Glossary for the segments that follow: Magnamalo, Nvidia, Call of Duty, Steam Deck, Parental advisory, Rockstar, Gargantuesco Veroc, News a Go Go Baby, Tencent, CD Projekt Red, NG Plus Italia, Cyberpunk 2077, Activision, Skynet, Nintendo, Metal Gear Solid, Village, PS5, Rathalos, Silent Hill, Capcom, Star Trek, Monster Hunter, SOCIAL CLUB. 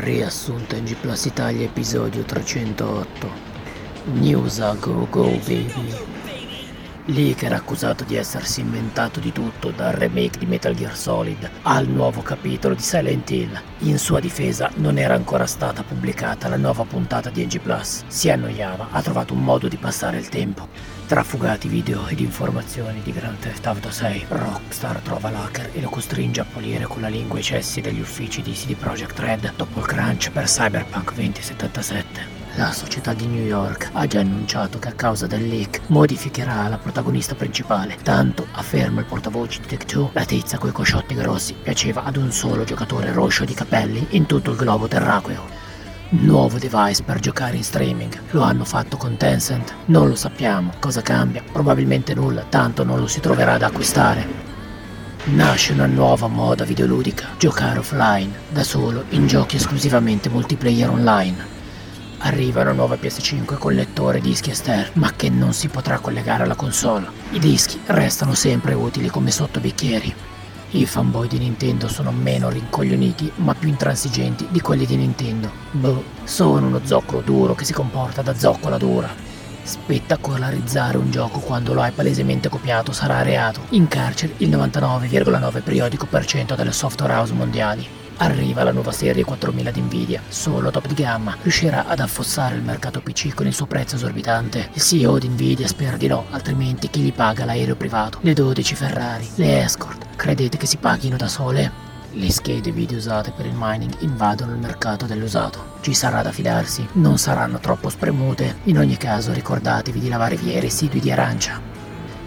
Riassunto NG Plus Italia episodio 308. News a Go Go Baby. Leak era accusato di essersi inventato di tutto, dal remake di Metal Gear Solid al nuovo capitolo di Silent Hill. In sua difesa non era ancora stata pubblicata la nuova puntata di NG Plus. Si annoiava, ha trovato un modo di passare il tempo. Tra fugati video ed informazioni di Grand Theft Auto 6, Rockstar trova l'hacker e lo costringe a pulire con la lingua i cessi degli uffici di CD Projekt Red dopo il crunch per Cyberpunk 2077. La società di New York ha già annunciato che a causa del leak modificherà la protagonista principale, tanto, afferma il portavoce di Tech 2, la tizia coi cosciotti grossi piaceva ad un solo giocatore roscio di capelli in tutto il globo terracqueo. Nuovo device per giocare in streaming, lo hanno fatto con Tencent? Non lo sappiamo, cosa cambia? Probabilmente nulla, tanto non lo si troverà da acquistare. Nasce una nuova moda videoludica, giocare offline, da solo, in giochi esclusivamente multiplayer online. Arriva una nuova PS5 con lettore dischi esterno, ma che non si potrà collegare alla console. I dischi restano sempre utili come sottobicchieri. I fanboy di Nintendo sono meno rincoglioniti ma più intransigenti di quelli di Nintendo. Sono uno zoccolo duro che si comporta da zoccola dura. Spettacolarizzare un gioco quando lo hai palesemente copiato sarà reato. In carcere il 99,9 % delle software house mondiali. Arriva la nuova serie 4000 di Nvidia, solo top di gamma, riuscirà ad affossare il mercato PC con il suo prezzo esorbitante? Il CEO di Nvidia spera di no, altrimenti chi gli paga l'aereo privato, le 12 Ferrari, le Escort, credete che si paghino da sole? Le schede video usate per il mining invadono il mercato dell'usato. Ci sarà da fidarsi, non saranno troppo spremute, in ogni caso ricordatevi di lavare via i residui di arancia.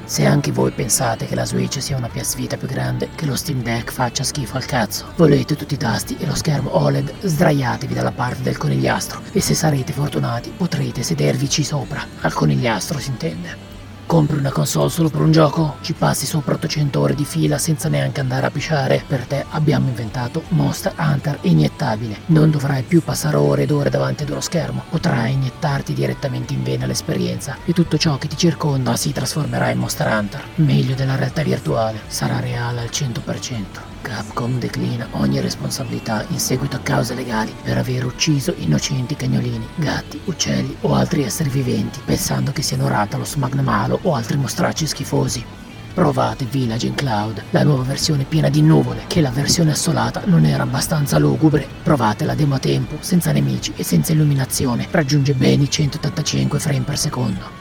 Se anche voi pensate che la Switch sia una PS Vita più grande, che lo Steam Deck faccia schifo al cazzo, volete tutti i tasti e lo schermo OLED, sdraiatevi dalla parte del conigliastro e se sarete fortunati potrete sedervici sopra, al conigliastro si intende. Compri una console solo per un gioco? Ci passi sopra 800 ore di fila senza neanche andare a pisciare? Per te abbiamo inventato Monster Hunter iniettabile. Non dovrai più passare ore ed ore davanti ad uno schermo, potrai iniettarti direttamente in vena l'esperienza e tutto ciò che ti circonda si trasformerà in Monster Hunter. Meglio della realtà virtuale, sarà reale al 100%. Capcom declina ogni responsabilità in seguito a cause legali per aver ucciso innocenti cagnolini, gatti, uccelli o altri esseri viventi pensando che siano Rathalos, Magnamalo o altri mostracci schifosi. Provate Village in Cloud, la nuova versione piena di nuvole, che la versione assolata non era abbastanza lugubre. Provate la demo a tempo, senza nemici e senza illuminazione, raggiunge bene i 185 frame per secondo.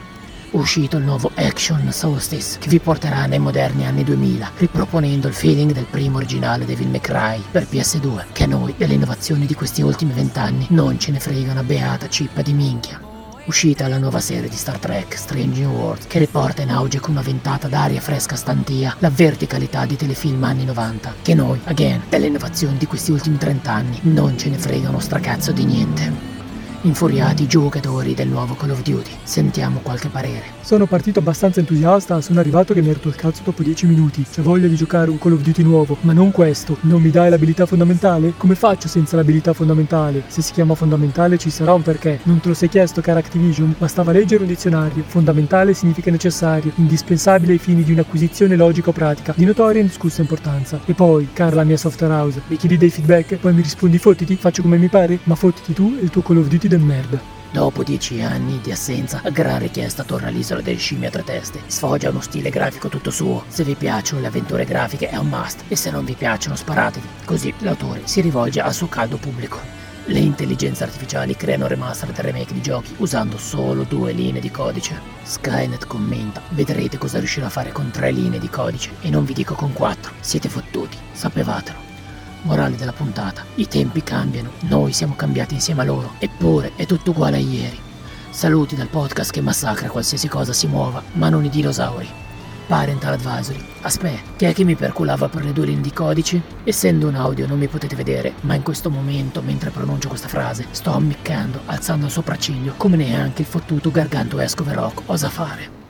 Uscito il nuovo Action Soulstice, che vi porterà nei moderni anni 2000, riproponendo il feeling del primo originale Devil May Cry per PS2, che a noi delle innovazioni di questi ultimi 20 anni non ce ne frega una beata cippa di minchia. Uscita la nuova serie di Star Trek, Strange New World, che riporta in auge con una ventata d'aria fresca stantia la verticalità di telefilm anni 90, che noi, again, delle innovazioni di questi ultimi 30 anni non ce ne frega uno stracazzo di niente. Infuriati i giocatori del nuovo Call of Duty, sentiamo qualche parere. Sono partito abbastanza entusiasta, sono arrivato che mi merito il cazzo dopo 10 minuti. C'è voglia di giocare un Call of Duty nuovo, ma non questo. Non mi dai l'abilità fondamentale? Come faccio senza l'abilità fondamentale? Se si chiama fondamentale ci sarà un perché. Non te lo sei chiesto, cara Activision? Bastava leggere un dizionario. Fondamentale significa necessario, indispensabile ai fini di un'acquisizione logica o pratica, di notoria e indiscussa importanza. E poi, cara la mia software house, mi chiedi dei feedback, poi mi rispondi fottiti, faccio come mi pare? Ma fottiti tu e il tuo Call of Duty del merda. Dopo 10 anni di assenza, a gran richiesta torna all'isola delle scimmie a 3 teste. Sfoggia uno stile grafico tutto suo. Se vi piacciono le avventure grafiche è un must, e se non vi piacciono sparatevi. Così l'autore si rivolge al suo caldo pubblico. Le intelligenze artificiali creano remaster del remake di giochi usando solo 2 linee di codice. Skynet commenta: vedrete cosa riuscirà a fare con 3 linee di codice, e non vi dico con 4. Siete fottuti, sapevatelo. Morale della puntata, i tempi cambiano, noi siamo cambiati insieme a loro, eppure è tutto uguale a ieri. Saluti dal podcast che massacra qualsiasi cosa si muova, ma non i dinosauri. Parental advisory, aspetta, chi è che mi perculava per le 2 linee di codice? Essendo un audio non mi potete vedere, ma in questo momento, mentre pronuncio questa frase, sto ammiccando, alzando il sopracciglio, come neanche il fottuto Gargantuesco Veroc osa fare.